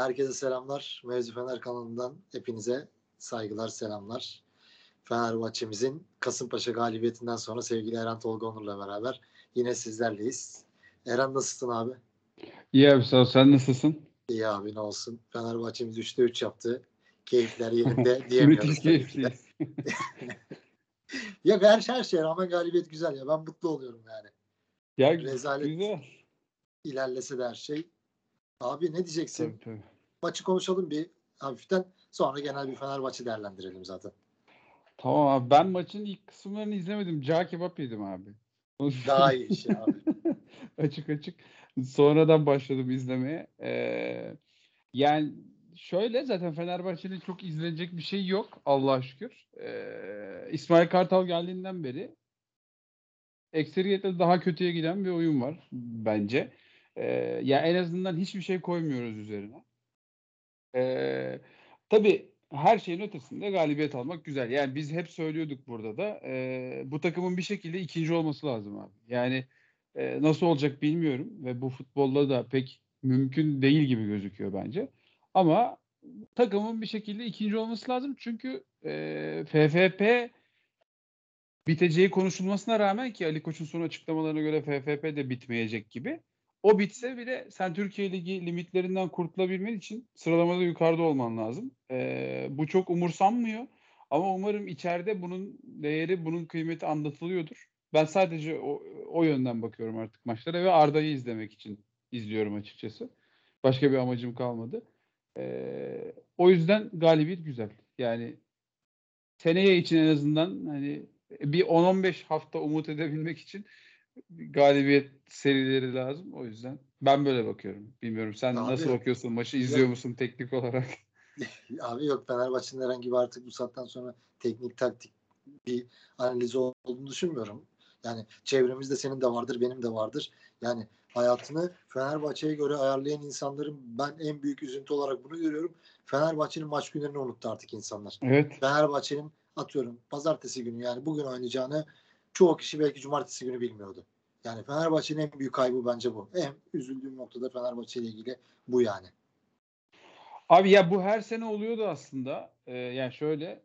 Herkese selamlar. Mevzu Fener kanalından hepinize saygılar, selamlar. Fenerbahçe'mizin Kasımpaşa galibiyetinden sonra sevgili Eren Tolga Onur'la beraber yine sizlerleyiz. Eren nasılsın abi? İyi abi, sağ ol. Sen nasılsın? İyi abi, ne olsun. Fenerbahçe'miz 3'te 3 yaptı. Keyifler yerinde diyemiyoruz. Keyifliyiz. Ya her şeye rağmen galibiyet güzel ya. Ben mutlu oluyorum yani. Ya, rezalet güzel. İlerlese de her şey. Abi ne diyeceksin? Tabii. Maçı konuşalım bir hafiften. Sonra genel bir Fenerbahçe değerlendirelim zaten. Tamam abi. Ben maçın ilk kısımlarını izlemedim. Cağ kebap yedim abi. Daha iyi iş abi. Açık. Sonradan başladım izlemeye. Yani şöyle, zaten Fenerbahçe'de çok izlenecek bir şey yok. Allah'a şükür. İsmail Kartal geldiğinden beri ekseriyetle daha kötüye giden bir oyun var bence. Yani en azından hiçbir şey koymuyoruz üzerine. Tabii her şeyin ötesinde galibiyet almak güzel. Yani biz hep söylüyorduk burada da bu takımın bir şekilde ikinci olması lazım abi. Yani nasıl olacak bilmiyorum ve bu futbolla da pek mümkün değil gibi gözüküyor bence. Ama takımın bir şekilde ikinci olması lazım çünkü FFP biteceği konuşulmasına rağmen, ki Ali Koç'un son açıklamalarına göre FFP de bitmeyecek gibi. O bitse bile sen Türkiye Ligi limitlerinden kurtulabilmen için sıralamada yukarıda olman lazım. Bu çok umursanmıyor ama umarım içeride bunun değeri, bunun kıymeti anlatılıyordur. Ben sadece o yönden bakıyorum artık maçlara ve Arda'yı izlemek için izliyorum açıkçası. Başka bir amacım kalmadı. O yüzden galibiyet güzel. Yani seneye için en azından hani bir 10-15 hafta umut edebilmek için galibiyet serileri lazım. O yüzden ben böyle bakıyorum. Bilmiyorum sen abi, nasıl bakıyorsun? Maçı izliyor musun teknik olarak? Abi yok, Fenerbahçe'nin herhangi bir artık bu saatten sonra teknik taktik bir analizi olduğunu düşünmüyorum. Yani çevremizde senin de vardır, benim de vardır. Yani hayatını Fenerbahçe'ye göre ayarlayan insanların ben en büyük üzüntü olarak bunu görüyorum. Fenerbahçe'nin maç günlerini unuttu artık insanlar. Evet. Fenerbahçe'nin atıyorum pazartesi günü, yani bugün oynayacağını çoğu kişi belki cumartesi günü bilmiyordu. Yani Fenerbahçe'nin en büyük kaybı bence bu. En üzüldüğüm noktada Fenerbahçe ile ilgili bu yani. Abi ya bu her sene oluyordu aslında. Yani şöyle,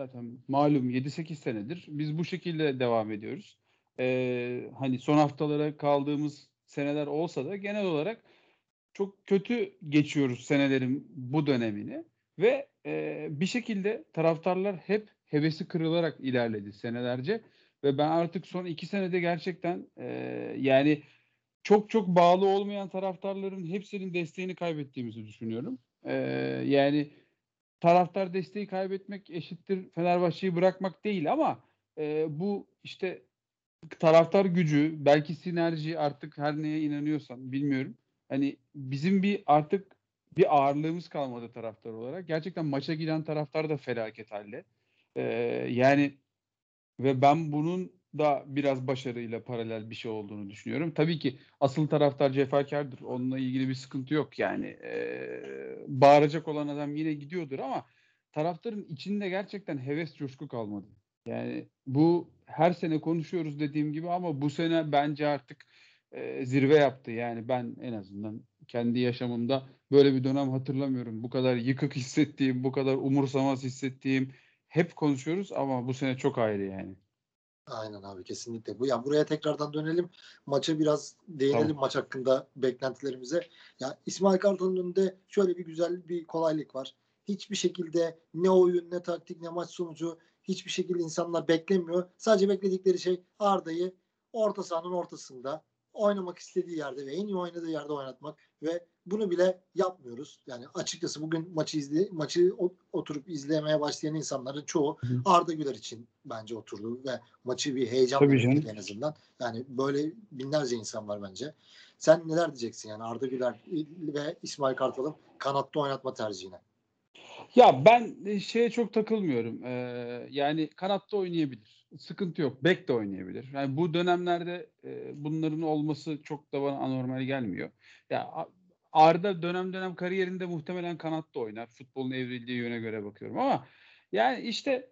zaten malum 7-8 senedir biz bu şekilde devam ediyoruz. Hani son haftalara kaldığımız seneler olsa da genel olarak çok kötü geçiyoruz senelerin bu dönemini. Ve bir şekilde taraftarlar hep hevesi kırılarak ilerledi senelerce. Ve ben artık son 2 senede gerçekten yani çok bağlı olmayan taraftarların hepsinin desteğini kaybettiğimizi düşünüyorum. Yani taraftar desteği kaybetmek eşittir Fenerbahçe'yi bırakmak değil ama bu işte taraftar gücü, belki sinerji, artık her neye inanıyorsan bilmiyorum. Hani bizim artık bir ağırlığımız kalmadı taraftar olarak. Gerçekten maça giden taraftar da felaket halde. Yani ve ben bunun da biraz başarıyla paralel bir şey olduğunu düşünüyorum. Tabii ki asıl taraftar cefakardır. Onunla ilgili bir sıkıntı yok yani. Bağıracak olan adam yine gidiyordur ama taraftarın içinde gerçekten heves, coşku kalmadı. Yani bu her sene konuşuyoruz dediğim gibi ama bu sene bence artık zirve yaptı. Yani ben en azından kendi yaşamımda böyle bir dönem hatırlamıyorum. Bu kadar yıkık hissettiğim, bu kadar umursamaz hissettiğim. Hep konuşuyoruz ama bu sene çok ayrı yani. Aynen abi, kesinlikle. Bu ya, buraya tekrardan dönelim. Maça biraz değinelim, tamam. Maç hakkında beklentilerimize. Ya İsmail Kartal'ın önünde şöyle bir güzel bir kolaylık var. Hiçbir şekilde ne oyun, ne taktik, ne maç sonucu hiçbir şekilde insanlar beklemiyor. Sadece bekledikleri şey Arda'yı orta sahanın ortasında oynamak istediği yerde ve en iyi oynadığı yerde oynatmak ve bunu bile yapmıyoruz. Yani açıkçası bugün maçı oturup izlemeye başlayan insanların çoğu Arda Güler için bence oturdu ve maçı bir heyecanla izledi en azından. Yani böyle binlerce insan var bence. Sen neler diyeceksin yani Arda Güler ve İsmail Kartal'ın kanatta oynatma tercihine? Ya ben şeye çok takılmıyorum. Yani kanatta oynayabilir. Sıkıntı yok. Bek de oynayabilir. Yani bu dönemlerde bunların olması çok da bana anormal gelmiyor. Ya Arda dönem kariyerinde muhtemelen kanatta oynar. Futbolun evrildiği yöne göre bakıyorum ama yani işte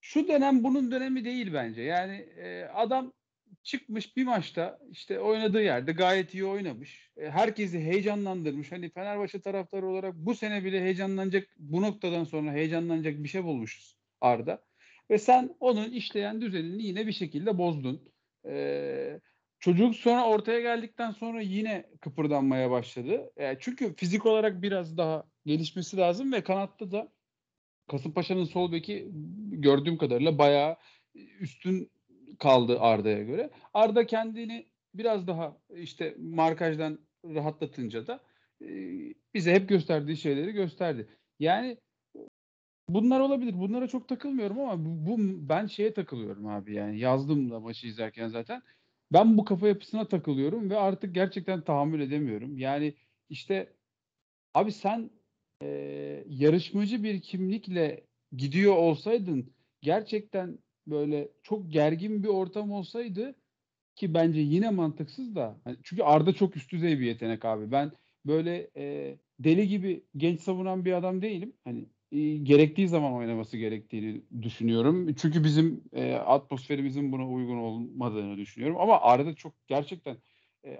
şu dönem bunun dönemi değil bence. Yani adam çıkmış bir maçta işte oynadığı yerde gayet iyi oynamış. Herkesi heyecanlandırmış. Hani Fenerbahçe taraftarı olarak bu sene bile heyecanlanacak, bu noktadan sonra heyecanlanacak bir şey bulmuşuz Arda. Ve sen onun işleyen düzenini yine bir şekilde bozdun. Çocuk sonra ortaya geldikten sonra yine kıpırdanmaya başladı. Çünkü fizik olarak biraz daha gelişmesi lazım ve kanatta da Kasımpaşa'nın sol beki gördüğüm kadarıyla bayağı üstün kaldı Arda'ya göre. Arda kendini biraz daha işte markajdan rahatlatınca da bize hep gösterdiği şeyleri gösterdi. Yani bunlar olabilir. Bunlara çok takılmıyorum ama ben şeye takılıyorum abi, yani yazdım da maçı izlerken zaten. Ben bu kafa yapısına takılıyorum ve artık gerçekten tahammül edemiyorum. Yani işte abi sen yarışmacı bir kimlikle gidiyor olsaydın, gerçekten böyle çok gergin bir ortam olsaydı ki bence yine mantıksız da. Çünkü Arda çok üst düzey bir yetenek abi. Ben böyle deli gibi genç savunan bir adam değilim. Hani gerektiği zaman oynaması gerektiğini düşünüyorum. Çünkü bizim atmosferimizin buna uygun olmadığını düşünüyorum. Ama Arda çok gerçekten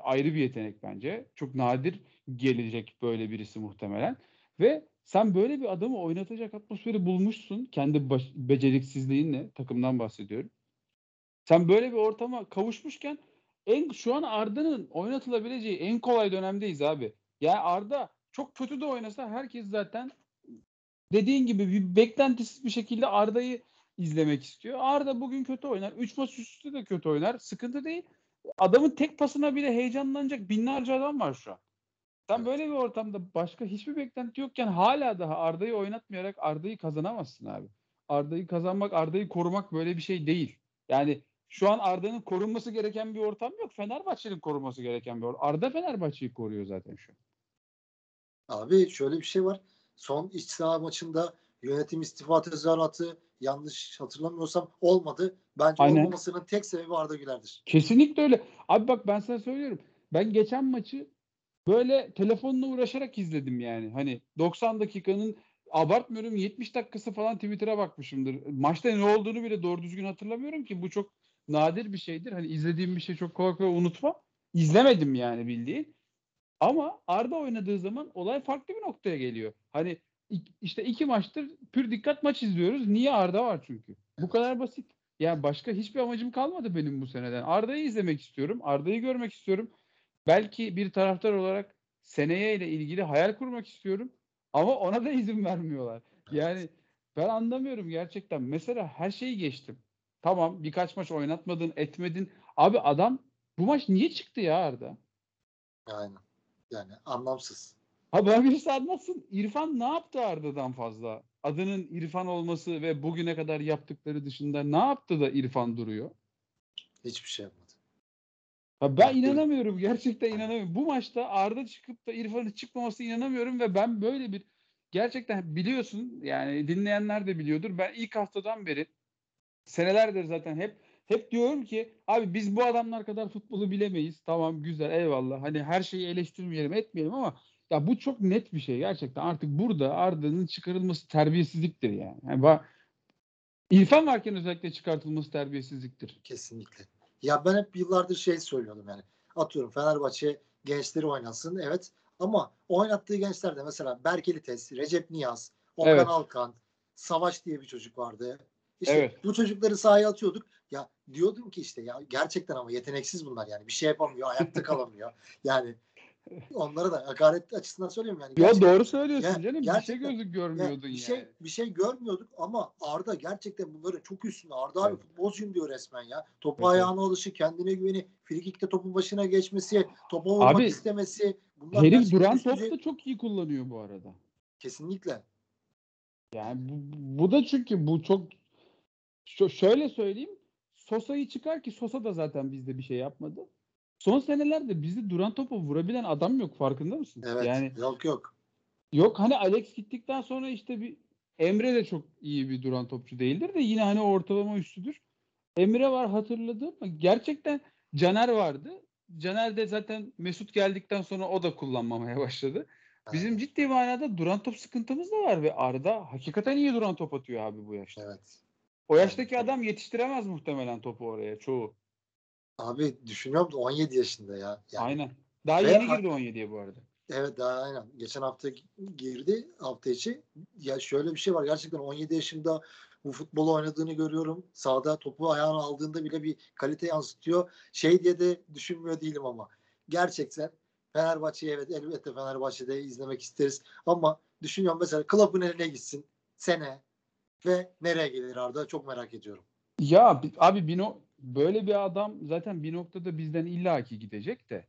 ayrı bir yetenek bence. Çok nadir gelecek böyle birisi muhtemelen. Ve sen böyle bir adamı oynatacak atmosferi bulmuşsun. Kendi beceriksizliğinle, takımdan bahsediyorum. Sen böyle bir ortama kavuşmuşken şu an Arda'nın oynatılabileceği en kolay dönemdeyiz abi. Yani Arda çok kötü de oynasa herkes zaten dediğin gibi bir beklentisiz bir şekilde Arda'yı izlemek istiyor. Arda bugün kötü oynar. 3 maç üstü de kötü oynar. Sıkıntı değil. Adamın tek pasına bile heyecanlanacak binlerce adam var şu an. Sen böyle bir ortamda başka hiçbir beklenti yokken hala daha Arda'yı oynatmayarak Arda'yı kazanamazsın abi. Arda'yı kazanmak, Arda'yı korumak böyle bir şey değil. Yani şu an Arda'nın korunması gereken bir ortam yok. Fenerbahçe'nin korunması gereken bir ortam. Arda Fenerbahçe'yi koruyor zaten şu an. Abi şöyle bir şey var. Son iç saha maçında yönetim istifa tezahüratı, yanlış hatırlamıyorsam, olmadı. Bence aynen. Olmamasının tek sebebi Arda Güler'dir. Kesinlikle öyle. Abi bak ben sana söylüyorum. Ben geçen maçı böyle telefonla uğraşarak izledim yani. Hani 90 dakikanın, abartmıyorum, 70 dakikası falan Twitter'a bakmışımdır. Maçta ne olduğunu bile doğru düzgün hatırlamıyorum ki bu çok nadir bir şeydir. Hani izlediğim bir şey çok kolay kolay unutmam. İzlemedim yani bildiğin. Ama Arda oynadığı zaman olay farklı bir noktaya geliyor. Hani işte 2 maçtır pür dikkat maç izliyoruz. Niye? Arda var çünkü. Bu kadar basit. Yani başka hiçbir amacım kalmadı benim bu seneden. Arda'yı izlemek istiyorum. Arda'yı görmek istiyorum. Belki bir taraftar olarak seneye ile ilgili hayal kurmak istiyorum. Ama ona da izin vermiyorlar. Yani ben anlamıyorum gerçekten. Mesela her şeyi geçtim. Tamam, birkaç maç oynatmadın, etmedin. Abi adam bu maç niye çıktı ya Arda? Aynen. Yani anlamsız. Ha ben birisi anlatsın. İrfan ne yaptı Arda'dan fazla? Adının İrfan olması ve bugüne kadar yaptıkları dışında ne yaptı da İrfan duruyor? Hiçbir şey yapmadı. Ha ben inanamıyorum. Gerçekten inanamıyorum. Bu maçta Arda çıkıp da İrfan'ın çıkmaması, inanamıyorum ve ben böyle bir, gerçekten biliyorsun yani, dinleyenler de biliyordur. Ben ilk haftadan beri, senelerdir zaten hep diyorum ki abi biz bu adamlar kadar futbolu bilemeyiz. Tamam, güzel, eyvallah. Hani her şeyi eleştirmeyelim, etmeyelim ama ya bu çok net bir şey gerçekten. Artık burada Arda'nın çıkarılması terbiyesizliktir yani. İrfan varken özellikle çıkartılması terbiyesizliktir. Kesinlikle. Ya ben hep yıllardır söylüyordum yani. Atıyorum Fenerbahçe gençleri oynasın, evet, ama oynattığı gençler de mesela Berke Lites, Recep Niyaz, Okan Alkan, Savaş diye bir çocuk vardı. İşte bu çocukları sahaya atıyorduk. Ya diyordum ki işte ya gerçekten ama yeteneksiz bunlar yani. Bir şey yapamıyor, ayakta kalamıyor. Yani onlara da hakaret açısından söylüyorum yani. Ya doğru söylüyorsun ya, canım. Bir şey gözlük görmüyordun ya. Bir şey görmüyorduk ama Arda gerçekten bunları çok üstüne. Arda abi futbolcuyum diyor resmen ya. Topa ayağına alışı, kendine güveni, frikikte topun başına geçmesi, topa vurmak istemesi. Bunlar herif duran topu da çok iyi kullanıyor bu arada. Kesinlikle. Yani bu da, çünkü bu çok, şöyle söyleyeyim, Sosa'yı çıkar ki Sosa da zaten bizde bir şey yapmadı. Son senelerde bizi duran topa vurabilen adam yok, farkında mısın? Evet, yani, yok. Yok, hani Alex gittikten sonra işte bir Emre de çok iyi bir duran topçu değildir de yine hani ortalama üstüdür. Emre var, hatırladım. Gerçekten Caner vardı. Caner de zaten Mesut geldikten sonra o da kullanmamaya başladı. Bizim ciddi manada duran top sıkıntımız da var ve Arda hakikaten iyi duran top atıyor abi bu yaşta. Evet. O yaştaki adam yetiştiremez muhtemelen topu oraya çoğu. Abi düşünüyorum da 17 yaşında ya. Yani. Aynen. Daha yeni girdi 17'ye bu arada. Evet daha aynen. Geçen hafta girdi. Hafta içi. Ya şöyle bir şey var. Gerçekten 17 yaşında bu futbolu oynadığını görüyorum. Sahada topu ayağına aldığında bile bir kalite yansıtıyor. Şey diye de düşünmüyor değilim ama. Gerçekten Fenerbahçe'yi evet elbette Fenerbahçe'de izlemek isteriz. Ama düşünüyorum mesela Klopp'un eline gitsin. Sene ve nereye gelir Arda? Çok merak ediyorum. Ya abi böyle bir adam zaten bir noktada bizden illaki gidecek de.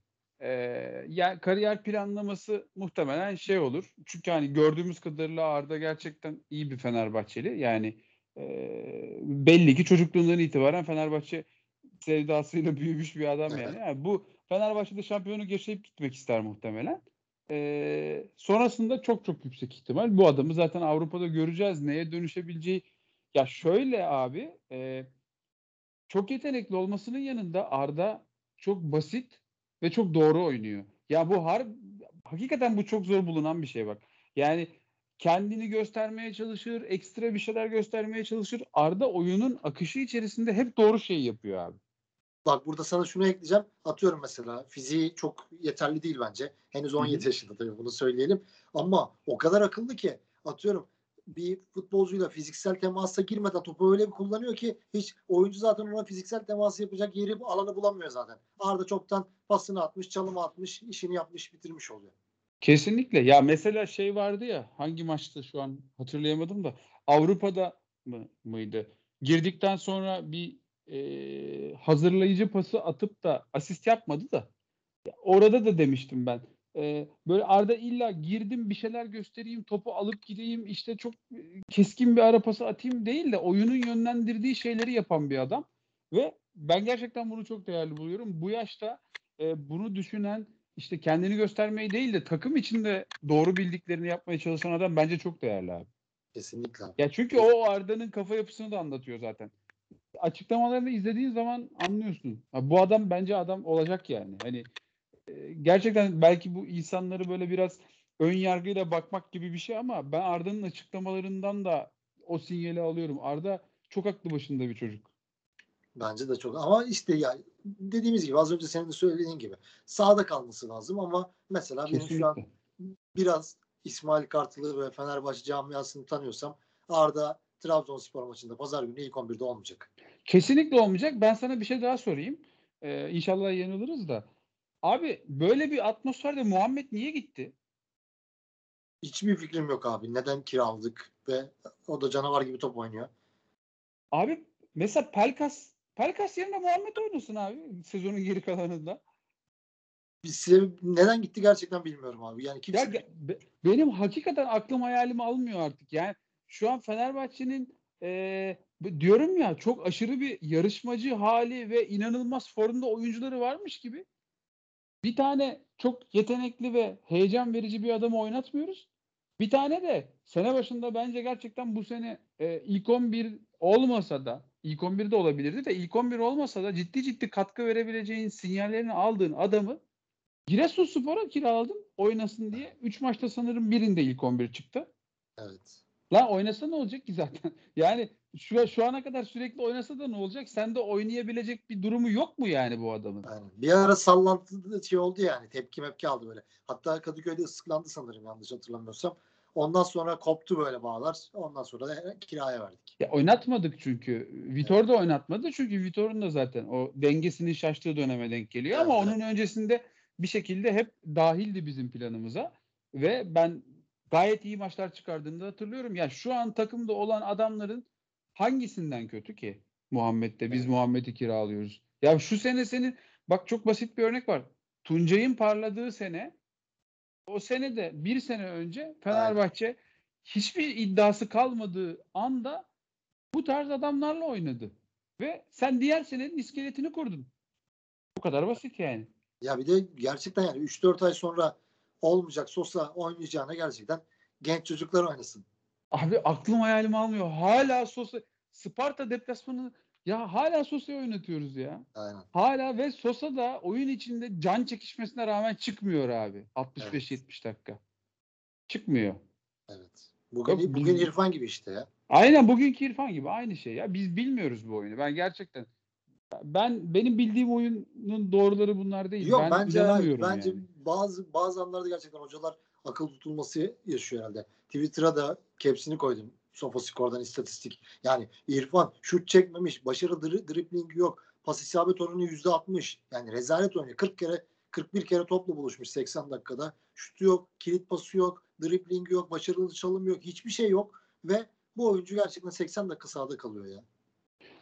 Yani kariyer planlaması muhtemelen şey olur. Çünkü hani gördüğümüz kadarıyla Arda gerçekten iyi bir Fenerbahçeli. Yani belli ki çocukluğundan itibaren Fenerbahçe sevdasıyla büyümüş bir adam yani. Yani bu Fenerbahçe'de şampiyonluk yaşayıp gitmek ister muhtemelen. Sonrasında çok yüksek ihtimal bu adamı zaten Avrupa'da göreceğiz. Neye dönüşebileceği. Ya şöyle abi çok yetenekli olmasının yanında Arda çok basit ve çok doğru oynuyor. Ya bu hakikaten bu çok zor bulunan bir şey bak. Yani kendini göstermeye çalışır, ekstra bir şeyler göstermeye çalışır. Arda oyunun akışı içerisinde hep doğru şeyi yapıyor abi. Bak burada sana şunu ekleyeceğim. Atıyorum mesela fiziği çok yeterli değil bence. Henüz 17 yaşında tabii bunu söyleyelim. Ama o kadar akıllı ki atıyorum bir futbolcuyla fiziksel temasa girmeden topu öyle bir kullanıyor ki hiç oyuncu zaten ona fiziksel teması yapacak yeri alanı bulamıyor zaten. Arda çoktan pasını atmış, çalımı atmış, işini yapmış, bitirmiş oluyor. Kesinlikle. Ya mesela şey vardı ya hangi maçtı şu an hatırlayamadım da Avrupa'da mıydı? Girdikten sonra bir hazırlayıcı pası atıp da asist yapmadı da orada da demiştim ben. Böyle Arda illa girdim bir şeyler göstereyim topu alıp gideyim işte çok keskin bir ara pası atayım değil de oyunun yönlendirdiği şeyleri yapan bir adam ve ben gerçekten bunu çok değerli buluyorum. Bu yaşta bunu düşünen işte kendini göstermeyi değil de takım içinde doğru bildiklerini yapmaya çalışan adam bence çok değerli abi. Kesinlikle. Ya çünkü o Arda'nın kafa yapısını da anlatıyor zaten. Açıklamalarını izlediğin zaman anlıyorsun. Ha, bu adam bence adam olacak yani. Hani gerçekten belki bu insanları böyle biraz ön yargıyla bakmak gibi bir şey ama ben Arda'nın açıklamalarından da o sinyali alıyorum. Arda çok aklı başında bir çocuk. Bence de çok ama işte ya dediğimiz gibi az önce senin de söylediğin gibi sahada kalması lazım ama mesela benim şu an biraz İsmail Kartal'ı ve Fenerbahçe camiasını tanıyorsam Arda Trabzonspor maçında pazar günü ilk 11'de olmayacak. Kesinlikle olmayacak. Ben sana bir şey daha sorayım. İnşallah yanılırız da. Abi böyle bir atmosferde Muhammed niye gitti? Hiçbir fikrim yok abi. Neden kiraladık ve o da canavar gibi top oynuyor. Abi mesela Pelkas yerine Muhammed oynasın abi sezonun geri kalanında. Neden gitti gerçekten bilmiyorum abi. Yani kimse... ya, benim hakikaten aklım hayalimi almıyor artık. Yani şu an Fenerbahçe'nin diyorum ya çok aşırı bir yarışmacı hali ve inanılmaz formda oyuncuları varmış gibi. Bir tane çok yetenekli ve heyecan verici bir adamı oynatmıyoruz. Bir tane de sene başında bence gerçekten bu sene ilk 11 olmasa da ilk 11 de olabilirdi de ilk 11 olmasa da ciddi katkı verebileceğin sinyallerini aldığın adamı Giresunspor'a kiraladın oynasın diye 3 maçta sanırım birinde ilk 11 çıktı. Evet. Lan oynasa ne olacak ki zaten? Yani şu ana kadar sürekli oynasa da ne olacak? Sen de oynayabilecek bir durumu yok mu yani bu adamın? Yani bir ara sallantı şey oldu yani. Tepki aldı böyle. Hatta Kadıköy'de ıslıklandı sanırım yanlış hatırlamıyorsam. Ondan sonra koptu böyle bağlar. Ondan sonra da kiraya verdik. Ya oynatmadık çünkü. Vitor da oynatmadı. Çünkü Vitor'un da zaten o dengesinin şaştığı döneme denk geliyor. Evet, ama onun öncesinde bir şekilde hep dahildi bizim planımıza. Ve ben gayet iyi maçlar çıkardığını hatırlıyorum. Ya şu an takımda olan adamların hangisinden kötü ki Muhammed'de? Biz Muhammed'i kiralıyoruz. Ya şu sene senin bak çok basit bir örnek var. Tuncay'ın parladığı sene o sene de bir sene önce Fenerbahçe hiçbir iddiası kalmadığı anda bu tarz adamlarla oynadı. Ve sen diğer senenin iskeletini kurdun. Bu kadar basit yani. Ya bir de gerçekten yani 3-4 ay sonra olmayacak Sosa oynayacağına gerçekten genç çocuklar oynasın. Abi aklım hayalim almıyor. Hala Sosa Sparta deplasmanı ya hala Sosa'yı oynatıyoruz ya. Aynen. Hala ve Sosa da oyun içinde can çekişmesine rağmen çıkmıyor abi. 65-70 dakika. Çıkmıyor. Evet. Bugün İrfan gibi işte ya. Aynen bugünkü İrfan gibi aynı şey ya. Biz bilmiyoruz bu oyunu. Ben gerçekten benim bildiğim oyunun doğruları bunlar değil. Yok, bence yani. bazı anlarda gerçekten hocalar akıl tutulması yaşıyor herhalde. Twitter'a da caps'ini koydum. Sofaskor'dan istatistik. Yani İrfan şut çekmemiş, başarı driblingi yok. Pas isabet oranı %60. Yani rezalet oynuyor. 41 kere topla buluşmuş 80 dakikada. Şutu yok, kilit pası yok, driblingi yok, başarılı çalım yok, hiçbir şey yok ve bu oyuncu gerçekten 80 dakika sahada kalıyor ya.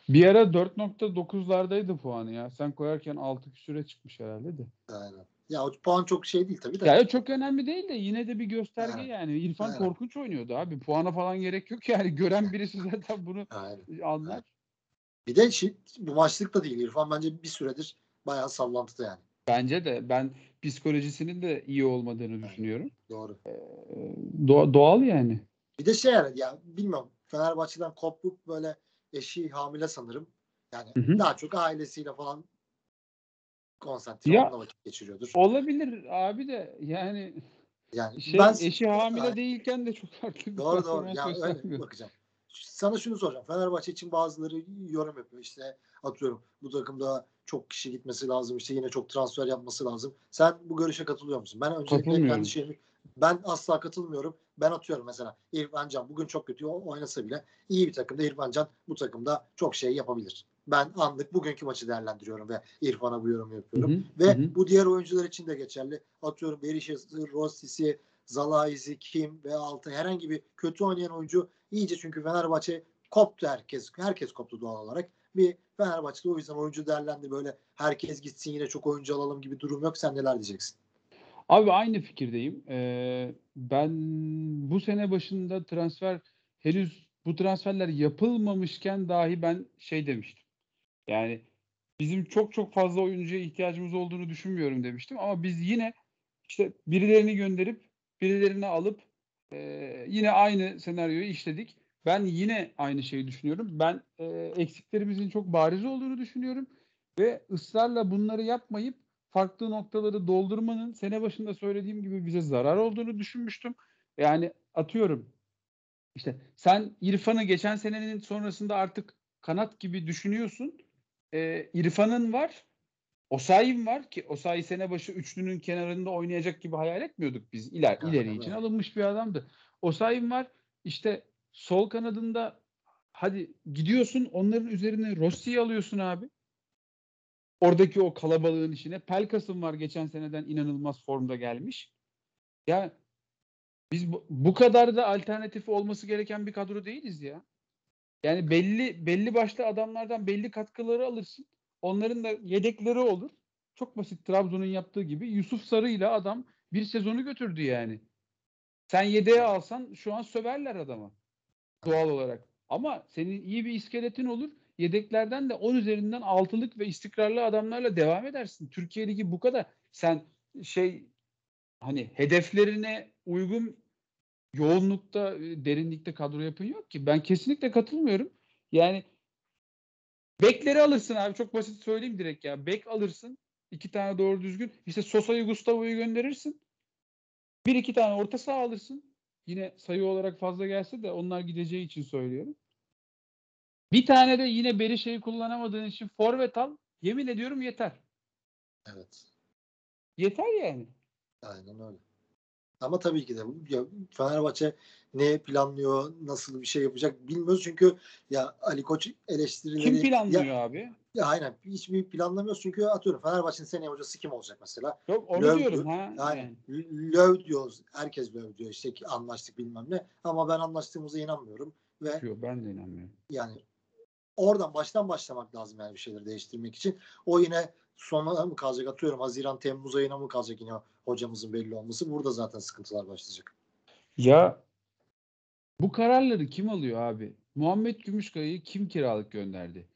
Bir ara 4.9'lardaydı puanı ya. Sen koyarken 6 küsüre çıkmış herhalde de. Aynen. Ya o puan çok şey değil tabii de. Ya çok önemli değil de yine de bir gösterge aynen. Yani. İrfan aynen. Korkunç oynuyordu abi. Puana falan gerek yok yani. Gören birisi zaten bunu aynen. Anlar. Aynen. Bir de bu maçlık da değil. İrfan bence bir süredir bayağı sallantıda yani. Bence de. Ben psikolojisinin de iyi olmadığını aynen. Düşünüyorum. Doğru. Doğal yani. Bir de ya bilmiyorum. Fenerbahçe'den kopup böyle eşi hamile sanırım. Yani hı-hı. Daha çok ailesiyle falan konsantre onunla vakit geçiriyordur. Olabilir abi de yani eşi hamile yani, değilken de çok farklı. Doğru. Yani öyle bakacağım. Sana şunu soracağım. Fenerbahçe için bazıları yorum yapıyor. İşte atıyorum bu takımda çok kişi gitmesi lazım. İşte yine çok transfer yapması lazım. Sen bu görüşe katılıyor musun? Ben öncelikle kendi şeyimi ben asla katılmıyorum. Ben atıyorum mesela İrfan Can bugün çok kötü oynasa bile iyi bir takımda İrfan Can bu takımda çok şey yapabilir. Ben anlık bugünkü maçı değerlendiriyorum ve İrfan'a bu yorumu yapıyorum. Hı-hı. Ve hı-hı. Bu diğer oyuncular için de geçerli. Atıyorum Berişesi, Rossisi, Zalaizi, Kim ve Altay herhangi bir kötü oynayan oyuncu iyice çünkü Fenerbahçe koptu herkes. Herkes koptu doğal olarak. Bir Fenerbahçe'de o yüzden oyuncu değerlendi böyle herkes gitsin yine çok oyuncu alalım gibi durum yok. Sen neler diyeceksin? Abi aynı fikirdeyim. Ben bu sene başında henüz bu transferler yapılmamışken dahi ben demiştim. Yani bizim çok çok fazla oyuncuya ihtiyacımız olduğunu düşünmüyorum demiştim. Ama biz yine birilerini gönderip birilerini alıp yine aynı senaryoyu işledik. Ben yine aynı şeyi düşünüyorum. Ben eksiklerimizin çok bariz olduğunu düşünüyorum. Ve ısrarla bunları yapmayıp farklı noktaları doldurmanın sene başında söylediğim gibi bize zarar olduğunu düşünmüştüm. Yani atıyorum sen İrfan'ı geçen senenin sonrasında artık kanat gibi düşünüyorsun. İrfan'ın var. Osaim var ki Osaim sene başı üçlünün kenarında oynayacak gibi hayal etmiyorduk biz. İleri için alınmış bir adamdı. Osaim var. Sol kanadında hadi gidiyorsun onların üzerine Rossi'yi alıyorsun abi. Oradaki o kalabalığın içine. Pelkas'ın var geçen seneden inanılmaz formda gelmiş. Yani biz bu kadar da alternatif olması gereken bir kadro değiliz ya. Yani belli başlı adamlardan belli katkıları alırsın. Onların da yedekleri olur. Çok basit Trabzon'un yaptığı gibi Yusuf Sarı'yla adam bir sezonu götürdü yani. Sen yedeğe alsan şu an söverler adama. Doğal olarak. Ama senin iyi bir iskeletin olur. Yedeklerden de 10 üzerinden 6'lık ve istikrarlı adamlarla devam edersin. Türkiye Ligi bu kadar. Sen hedeflerine uygun yoğunlukta, derinlikte kadro yapın yok ki. Ben kesinlikle katılmıyorum. Yani bekleri alırsın abi. Çok basit söyleyeyim direkt ya. Bek alırsın. 2 tane doğru düzgün. Sosa'yı, Gustavo'yu gönderirsin. 1-2 tane orta saha alırsın. Yine sayı olarak fazla gelse de onlar gideceği için söylüyorum. Bir tane de yine Berişe'yi kullanamadığın için forvet al. Yemin ediyorum yeter. Evet. Yeter yani. Aynen öyle. Ama tabii ki de Fenerbahçe ne planlıyor, nasıl bir şey yapacak bilmiyoruz çünkü ya Ali Koç eleştirileri... Kim planlıyor abi? Ya aynen. Hiçbir planlamıyoruz çünkü atıyorum Fenerbahçe'nin seneye hocası kim olacak mesela? Yok onu diyorum. Aynen. Löw diyoruz. Herkes Löw diyor. Anlaştık bilmem ne. Ama ben anlaştığımıza inanmıyorum. Ve yok, ben de inanmıyorum. Yani oradan başlamak lazım yani bir şeyleri değiştirmek için. O yine sona mı kalacak atıyorum. Haziran, Temmuz ayına mı kalacak yine hocamızın belli olması. Burada zaten sıkıntılar başlayacak. Ya bu kararları kim alıyor abi? Muhammed Gümüşkaya'yı kim kiralık gönderdi?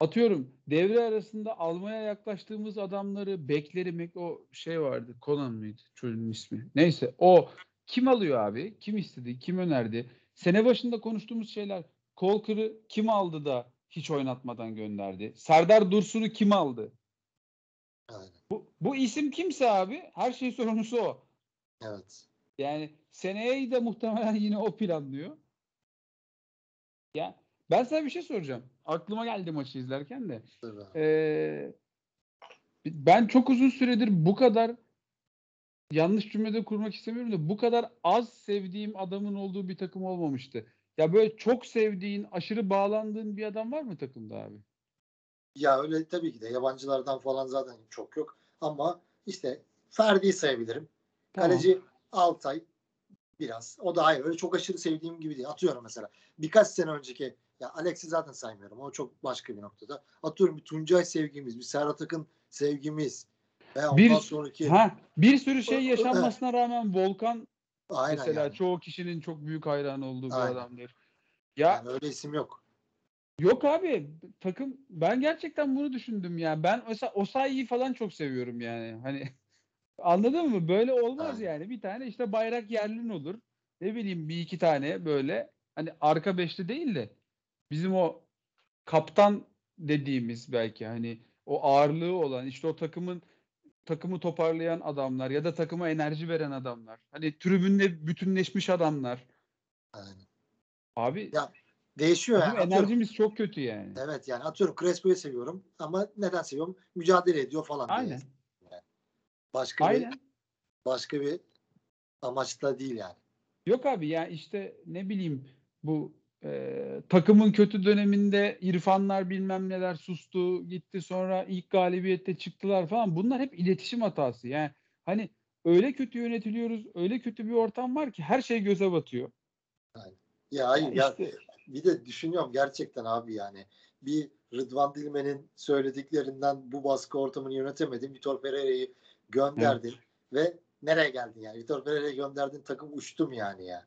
Atıyorum devre arasında almaya yaklaştığımız adamları beklemek o vardı. Konan mıydı? Çocuğun ismi. Neyse o kim alıyor abi? Kim istedi? Kim önerdi? Sene başında konuştuğumuz şeyler Kolkır'ı kim aldı da hiç oynatmadan gönderdi? Serdar Dursun'u kim aldı? Aynen. Bu isim kimse abi her şeyin sorumlusu o. Evet. Yani seneye de muhtemelen yine o planlıyor. Ya Ben sana bir şey soracağım. Aklıma geldi maçı izlerken de. Ben çok uzun süredir bu kadar yanlış cümlede kurmak istemiyorum da bu kadar az sevdiğim adamın olduğu bir takım olmamıştı. Ya böyle çok sevdiğin, aşırı bağlandığın bir adam var mı takımda abi? Ya öyle tabii ki de. Yabancılardan falan zaten çok yok. Ama işte Ferdi'yi sayabilirim. Tamam. Kaleci Altay biraz. O da hayır. Öyle çok aşırı sevdiğim gibi değil. Atıyorum mesela. Birkaç sene önceki ya Alex'i zaten saymıyorum. O çok başka bir noktada. Atıyorum bir Tuncay sevgimiz, bir Serhat Akın sevgimiz. Veya ondan sonraki. Bir sürü şey yaşanmasına rağmen Volkan aynen mesela yani. Çoğu kişinin çok büyük hayranı olduğu aynen. bir adamdır. Ya, yani öyle isim yok. Yok abi. Takım ben gerçekten bunu düşündüm ya. Ben mesela Osai'yi falan çok seviyorum yani. Hani anladın mı? Böyle olmaz aynen. yani. Bir tane işte bayrak yerlin olur. Ne bileyim bir iki tane böyle hani arka beşli değil de bizim o kaptan dediğimiz belki hani o ağırlığı olan işte o takımı toparlayan adamlar ya da takıma enerji veren adamlar. Hani tribünle bütünleşmiş adamlar. Aynen. Abi ya, değişiyor yani. Enerjimiz atıyorum. Çok kötü yani. Evet yani atıyorum Crespo'yu seviyorum ama neden seviyorum? Mücadele ediyor falan. Aynen. Yani. Başka bir amaçla değil yani. Yok abi ya işte ne bileyim bu takımın kötü döneminde İrfanlar bilmem neler sustu gitti sonra ilk galibiyette çıktılar falan bunlar hep iletişim hatası yani hani öyle kötü yönetiliyoruz öyle kötü bir ortam var ki her şey göze batıyor. Ya işte. Bir de düşünüyorum gerçekten abi yani bir Rıdvan Dilmen'in söylediklerinden bu baskı ortamını yönetemedin Vitor Pereira'yı gönderdin evet. ve nereye geldin yani Vitor Pereira'yı gönderdin takım uçtum yani ya.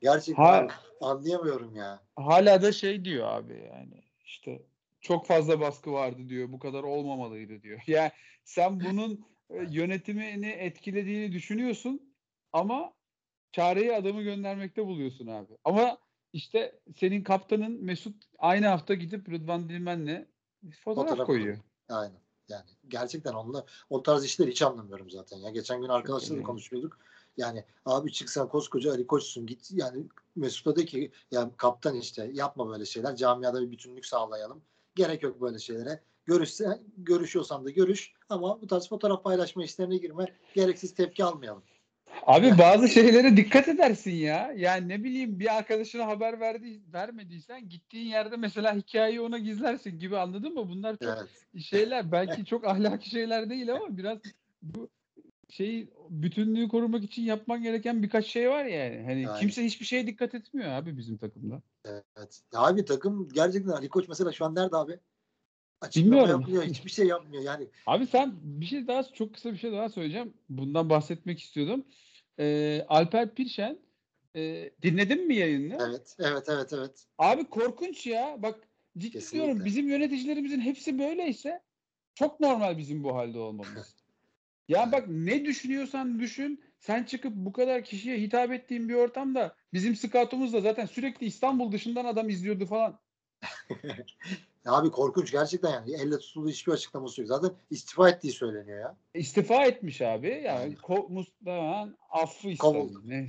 Gerçekten anlayamıyorum ya. Hala da şey diyor abi yani işte çok fazla baskı vardı diyor. Bu kadar olmamalıydı diyor. Yani sen bunun yönetimini etkilediğini düşünüyorsun ama çareyi adamı göndermekte buluyorsun abi. Ama işte senin kaptanın Mesut aynı hafta gidip Rıdvan Dilmen'le fotoğraf koyuyor. Aynen. Yani gerçekten onunla o tarz işleri hiç anlamıyorum zaten. Ya geçen gün arkadaşlarla konuşuyorduk. Yani abi çıksan koskoca Ali Koç'sun git yani Mesut'a de ki yani kaptan işte yapma böyle şeyler camiada bir bütünlük sağlayalım gerek yok böyle şeylere görüşüyorsan da görüş ama bu tarz fotoğraf paylaşma işlerine girme gereksiz tepki almayalım. Abi yani. Bazı şeylere dikkat edersin ya yani ne bileyim bir arkadaşına haber vermediysen gittiğin yerde mesela hikayeyi ona gizlersin gibi anladın mı bunlar çok evet. şeyler belki çok ahlaki şeyler değil ama biraz bu bütünlüğü korumak için yapman gereken birkaç şey var yani. Hani yani. Kimse hiçbir şeye dikkat etmiyor abi bizim takımda. Evet. Abi takım gerçekten Ali Koç mesela şu an nerede abi? Açıklama bilmiyorum. Yapmıyor. Hiçbir şey yapmıyor yani. Abi sen bir şey daha çok kısa bir şey daha söyleyeceğim. Bundan bahsetmek istiyordum. Alper Pirşen dinledin mi yayını? Evet. Abi korkunç ya. Bak ciddi kesinlikle. Diyorum bizim yöneticilerimizin hepsi böyleyse çok normal bizim bu halde olmamız. Ya bak ne düşünüyorsan düşün. Sen çıkıp bu kadar kişiye hitap ettiğin bir ortamda bizim scoutumuz da zaten sürekli İstanbul dışından adam izliyordu falan. Abi korkunç gerçekten yani. Elle tutulduğu hiçbir açıklaması yok. Zaten istifa ettiği söyleniyor ya. İstifa etmiş abi. Yani muhtemelen affı istedi.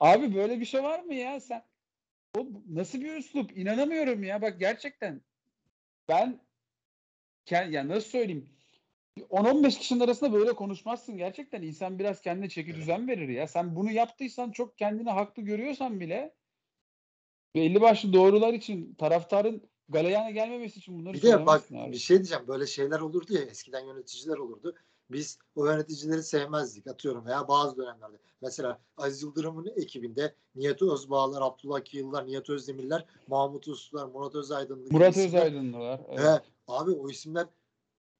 Abi böyle bir şey var mı ya? Sen o nasıl bir üslup? İnanamıyorum ya. Bak gerçekten ben yani nasıl söyleyeyim? 10-15 kişinin arasında böyle konuşmazsın. Gerçekten insan biraz kendine çeki düzen verir ya. Sen bunu yaptıysan çok kendini haklı görüyorsan bile belli başlı doğrular için taraftarın galeyana gelmemesi için bunları söylemezsin abi. Bir şey diyeceğim. Böyle şeyler olurdu ya. Eskiden yöneticiler olurdu. Biz o yöneticileri sevmezdik. Atıyorum veya bazı dönemlerde. Mesela Aziz Yıldırım'ın ekibinde Nihat Özbağlar, Abdullah Kiyıllar, Nihat Özdemirler, Mahmut Uslular, Murat Özaydınlılar. Evet. Abi o isimler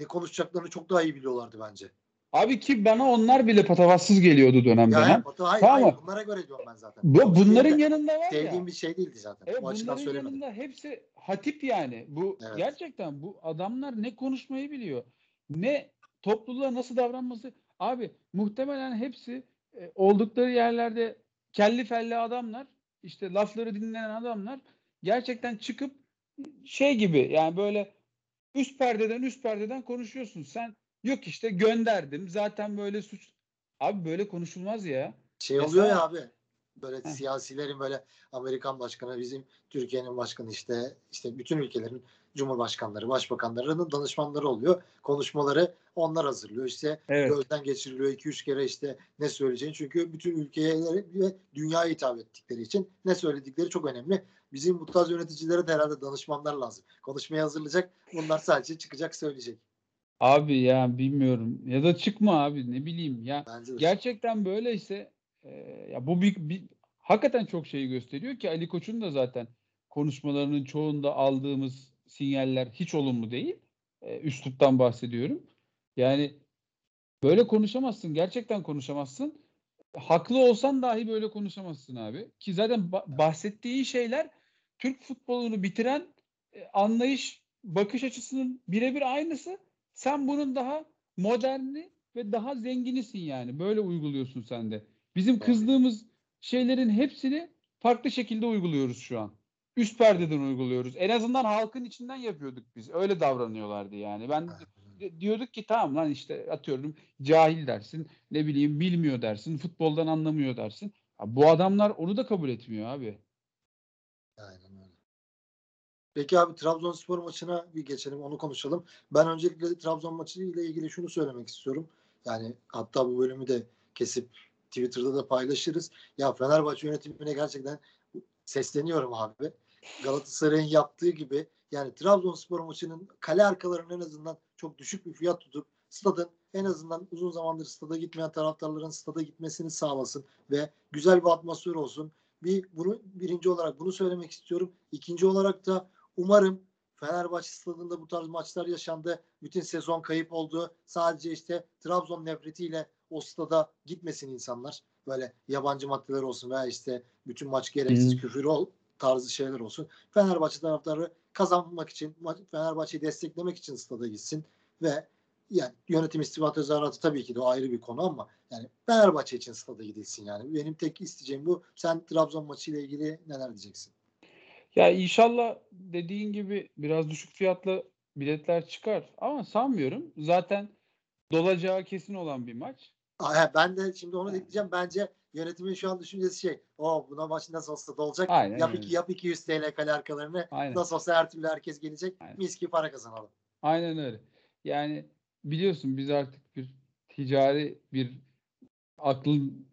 ne konuşacaklarını çok daha iyi biliyorlardı bence. Abi ki bana onlar bile patavatsız geliyordu dönemde. Yani hayır, bunlara göre diyorum ben zaten. Bunların yanında var ya. Sevdiğim bir şey değildi zaten. Bunların yanında hepsi hatip yani. Bu evet. Gerçekten bu adamlar ne konuşmayı biliyor. Ne topluluğa nasıl davranması. Abi muhtemelen hepsi oldukları yerlerde kelli felli adamlar. İşte lafları dinlenen adamlar. Gerçekten çıkıp şey gibi yani böyle üst perdeden konuşuyorsun. Sen yok işte gönderdim. Zaten böyle suç. Abi böyle konuşulmaz ya. Oluyor ya abi. Böyle siyasilerin böyle Amerikan başkanı, bizim Türkiye'nin başkanı, işte bütün ülkelerin cumhurbaşkanları, başbakanlarının danışmanları oluyor. Konuşmaları onlar hazırlıyor. İşte gözden geçiriliyor 2-3 kere işte ne söyleyeceğini. Çünkü bütün ülkeye ve dünyaya hitap ettikleri için ne söyledikleri çok önemli. Bizim bu tarz yöneticilere de herhalde danışmanlar lazım. Konuşmaya hazırlayacak. Bunlar sadece çıkacak, söyleyecek. Abi ya bilmiyorum. Ya da çıkma abi, ne bileyim ya. Gerçekten böyleyse ya bu hakikaten çok şeyi gösteriyor ki Ali Koç'un da zaten konuşmalarının çoğunda aldığımız sinyaller hiç olumlu değil. Üsluptan bahsediyorum. Yani böyle konuşamazsın. Gerçekten konuşamazsın. Haklı olsan dahi böyle konuşamazsın abi. Ki zaten bahsettiği şeyler Türk futbolunu bitiren anlayış, bakış açısının birebir aynısı. Sen bunun daha moderni ve daha zenginisin yani. Böyle uyguluyorsun sen de. Bizim kızdığımız şeylerin hepsini farklı şekilde uyguluyoruz şu an. Üst perdeden uyguluyoruz. En azından halkın içinden yapıyorduk biz. Öyle davranıyorlardı yani. Ben diyorduk ki tamam lan işte atıyorum cahil dersin, ne bileyim bilmiyor dersin, futboldan anlamıyor dersin. Bu adamlar onu da kabul etmiyor abi. Aynen öyle. Peki abi, Trabzonspor maçına bir geçelim, onu konuşalım. Ben öncelikle Trabzon maçı ile ilgili şunu söylemek istiyorum. Yani hatta bu bölümü de kesip Twitter'da da paylaşırız. Ya Fenerbahçe yönetimine gerçekten sesleniyorum abi. Galatasaray'ın yaptığı gibi yani Trabzonspor maçının kale arkalarının en azından çok düşük bir fiyat tutup stadın, en azından uzun zamandır stada gitmeyen taraftarların stada gitmesini sağlasın ve güzel bir atmosfer olsun. Birinci olarak bunu söylemek istiyorum. İkinci olarak da umarım Fenerbahçe stadında bu tarz maçlar yaşandı. Bütün sezon kayıp oldu. Sadece işte Trabzon nefretiyle o stada gitmesin insanlar. Böyle yabancı maddeler olsun veya işte bütün maç gereksiz küfür tarzı şeyler olsun. Fenerbahçe taraftarı kazanmak için, Fenerbahçe'yi desteklemek için stada gitsin ve yani yönetim istifa tezahüratı tabii ki de ayrı bir konu ama yani Fenerbahçe için stada gidilsin yani. Benim tek isteyeceğim bu. Sen Trabzon maçıyla ilgili neler diyeceksin? Ya inşallah dediğin gibi biraz düşük fiyatlı biletler çıkar ama sanmıyorum. Zaten dolacağı kesin olan bir maç. Ben de şimdi onu diyeceğim. Bence yönetimin şu an düşüncesi buna maç nasıl olsa dolacak. Aynen, yap 200 TL kale arkalarını. Aynen. Nasıl olsa her türlü herkes gelecek. Aynen. Mis gibi para kazanalım. Aynen öyle. Yani biliyorsun biz artık bir ticari bir aklın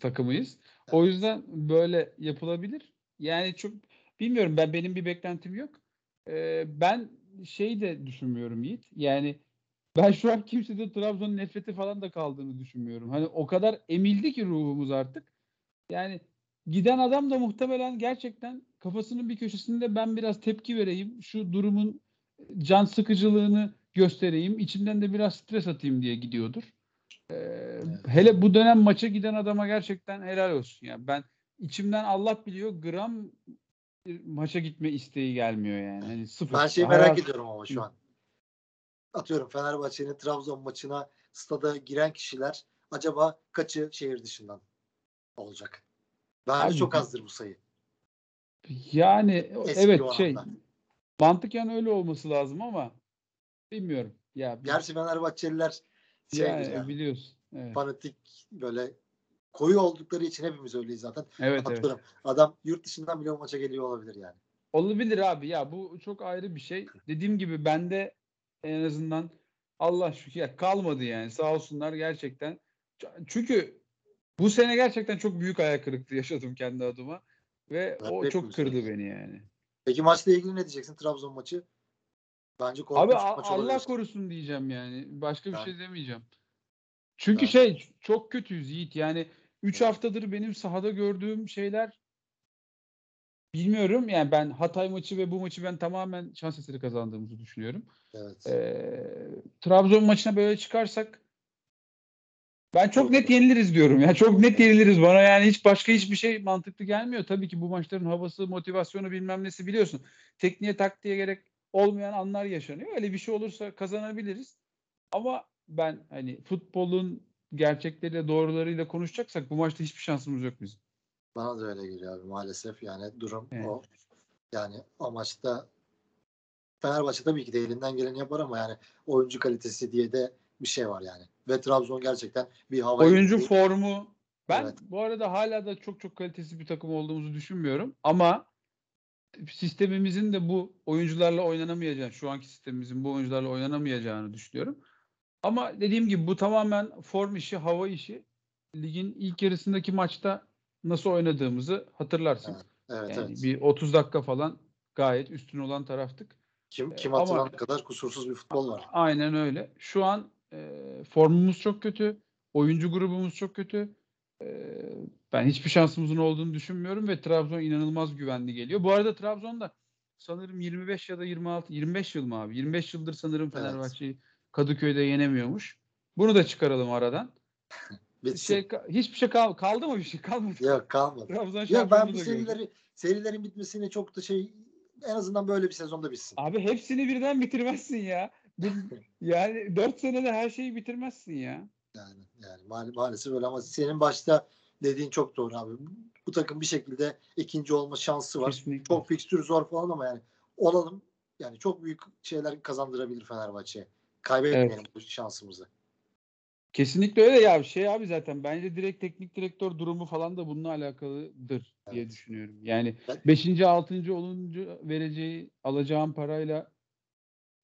takımıyız. Evet. O yüzden böyle yapılabilir. Yani çok bilmiyorum, benim bir beklentim yok. Ben de düşünmüyorum Yiğit. Yani ben şu an kimsede Trabzon'un nefreti falan da kaldığını düşünmüyorum. Hani o kadar emildi ki ruhumuz artık. Yani giden adam da muhtemelen gerçekten kafasının bir köşesinde ben biraz tepki vereyim, şu durumun can sıkıcılığını göstereyim, içimden de biraz stres atayım diye gidiyordur. Hele bu dönem maça giden adama gerçekten helal olsun. Yani ben içimden, Allah biliyor, gram maça gitme isteği gelmiyor yani. Hani sıfır. Ben merak ediyorum ama şu an. Atıyorum Fenerbahçe'nin Trabzon maçına stada giren kişiler acaba kaçı şehir dışından olacak? Bence çok azdır bu sayı. Yani eski mantıken öyle olması lazım ama bilmiyorum. Gerçi Fenerbahçeliler biliyorsun. Evet. Fanatik böyle koyu oldukları için hepimiz öyleyiz zaten. Evet, atıyorum. Evet. Adam yurt dışından bile o maça geliyor olabilir yani. Olabilir abi ya, bu çok ayrı bir şey. Dediğim gibi bende en azından Allah şükür kalmadı yani, sağ olsunlar gerçekten. Çünkü bu sene gerçekten çok büyük ayak kırıklığı yaşadım kendi adıma ve o çok kırdı beni yani. Peki maçla ilgili ne diyeceksin? Trabzon maçı bence korkunç maç olabilir. Allah korusun diyeceğim yani. Başka bir şey demeyeceğim. Çünkü çok kötüyüz Yiğit. Yani 3 haftadır benim sahada gördüğüm şeyler, bilmiyorum yani, ben Hatay maçı ve bu maçı ben tamamen şans eseri kazandığımızı düşünüyorum. Evet. Trabzon maçına böyle çıkarsak ben çok net yeniliriz diyorum ya. Çok net yeniliriz bana yani, hiçbir şey mantıklı gelmiyor. Tabii ki bu maçların havası, motivasyonu, bilmem nesi, biliyorsun. Tekniğe, taktiğe gerek olmayan anlar yaşanıyor. Öyle bir şey olursa kazanabiliriz. Ama ben hani futbolun gerçekleriyle, doğrularıyla konuşacaksak bu maçta hiçbir şansımız yok bizim. Bana da öyle geliyor abi maalesef. Yani durum o. Yani o maçta Fenerbahçe tabii ki de elinden geleni yapar ama yani oyuncu kalitesi diye de bir şey var yani. Ve Trabzon gerçekten bir havayı... Oyuncu formu Ben bu arada hala da çok kalitesiz bir takım olduğumuzu düşünmüyorum. Ama sistemimizin de bu oyuncularla oynanamayacağını, şu anki sistemimizin bu oyuncularla oynanamayacağını düşünüyorum. Ama dediğim gibi bu tamamen form işi, hava işi. Ligin ilk yarısındaki maçta nasıl oynadığımızı hatırlarsın. Evet. Bir 30 dakika falan gayet üstün olan taraftık. Kim hatırlayan kadar kusursuz bir futbol var. Aynen öyle. Şu an formumuz çok kötü. Oyuncu grubumuz çok kötü. Ben hiçbir şansımızın olduğunu düşünmüyorum ve Trabzon inanılmaz güvenli geliyor. Bu arada Trabzon'da sanırım 25 ya da 26, 25 yıl mı abi? 25 yıldır sanırım Fenerbahçe'yi Kadıköy'de yenemiyormuş. Bunu da çıkaralım aradan. Kaldı mı bir şey? Kalmadı. Yok, kalmadı. Trabzon ben bu serilerin bitmesine çok da en azından böyle bir sezonda bitsin. Abi hepsini birden bitirmezsin ya. Yani 4 senede her şeyi bitirmezsin ya. Yani maalesef öyle, ama senin başta dediğin çok doğru abi. Bu takım bir şekilde ikinci olma şansı var. Kesinlikle. Çok fikstür zor falan ama yani olalım. Yani çok büyük şeyler kazandırabilir Fenerbahçe'ye. Kaybetmeyelim bu şansımızı. Kesinlikle öyle ya. Abi zaten bence direkt teknik direktör durumu falan da bununla alakalıdır diye düşünüyorum. Yani 5. 6. olunca alacağın parayla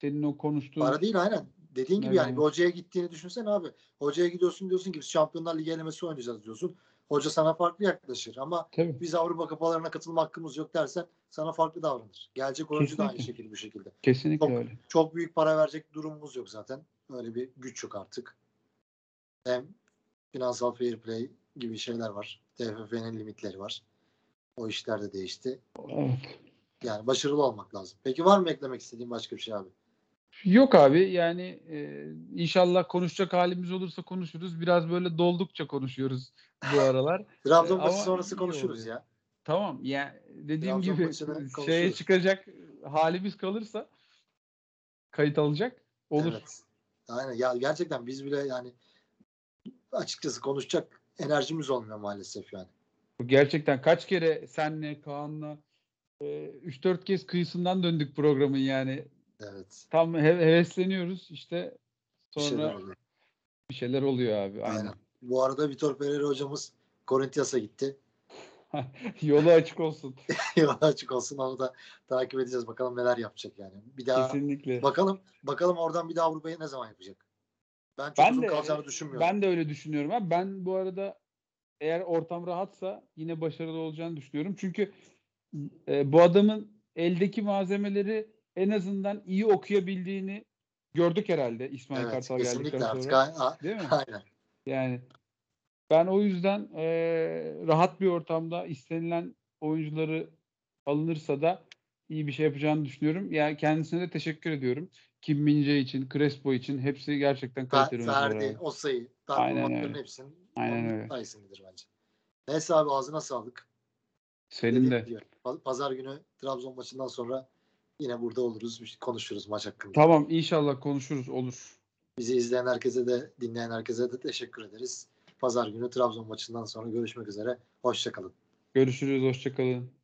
senin o konuştuğun... Para değil, aynen. Dediğin gibi yani bir hocaya gittiğini düşünsen abi. Hocaya gidiyorsun, diyorsun ki Şampiyonlar Ligi elemesi oynayacağız diyorsun. Hoca sana farklı yaklaşır ama biz Avrupa Kupalarına katılma hakkımız yok dersen sana farklı davranır. Gelecek oyuncu da aynı şekilde bu şekilde. Kesinlikle çok, öyle. Çok büyük para verecek durumumuz yok zaten. Öyle bir güç yok artık. Hem finansal fair play gibi şeyler var. TFF'nin limitleri var. O işler de değişti. Evet. Yani başarılı olmak lazım. Peki var mı eklemek istediğin başka bir şey abi? Yok abi, yani inşallah konuşacak halimiz olursa konuşuruz. Biraz böyle doldukça konuşuyoruz bu aralar. Trabzon maçı sonrası konuşuruz ya. Tamam ya, dediğim gibi çıkacak halimiz kalırsa kayıt alacak olur. Evet. Aynen ya, gerçekten biz bile yani açıkçası konuşacak enerjimiz olmuyor maalesef yani. Gerçekten kaç kere senle, Kaan'la 3-4 kez kıyısından döndük programın yani. Evet. Tam hevesleniyoruz işte, sonra bir şeyler oluyor abi. Aynen. Bu arada Vitor Pereira hocamız Korintiyas'a gitti. Yolu açık olsun. Yolu açık olsun, onu da takip edeceğiz, bakalım neler yapacak yani. Bir daha kesinlikle. Bakalım oradan bir daha Avrupa'yı ne zaman yapacak. Ben çok uzun kalacağını düşünmüyorum. Ben de öyle düşünüyorum abi. Ben bu arada eğer ortam rahatsa yine başarılı olacağını düşünüyorum. Çünkü bu adamın eldeki malzemeleri en azından iyi okuyabildiğini gördük herhalde İsmail Kartal geldikten sonra. Kesinlikle artık. Değil mi? Aynen. Yani ben o yüzden rahat bir ortamda istenilen oyuncuları alınırsa da iyi bir şey yapacağını düşünüyorum. Yani kendisine de teşekkür ediyorum. Kim Mince için, Crespo için hepsi gerçekten kaliteli oyuncular. Ferdi, Osaim, Darbumatların hepsinin sayısındadır bence. Neyse abi, ağzına sağlık. Senin de. Pazar günü Trabzon maçından sonra yine burada oluruz, konuşuruz maç hakkında. Tamam, inşallah konuşuruz, olur. Bizi izleyen herkese de, dinleyen herkese de teşekkür ederiz. Pazar günü Trabzon maçından sonra görüşmek üzere. Hoşça kalın. Görüşürüz, hoşça kalın.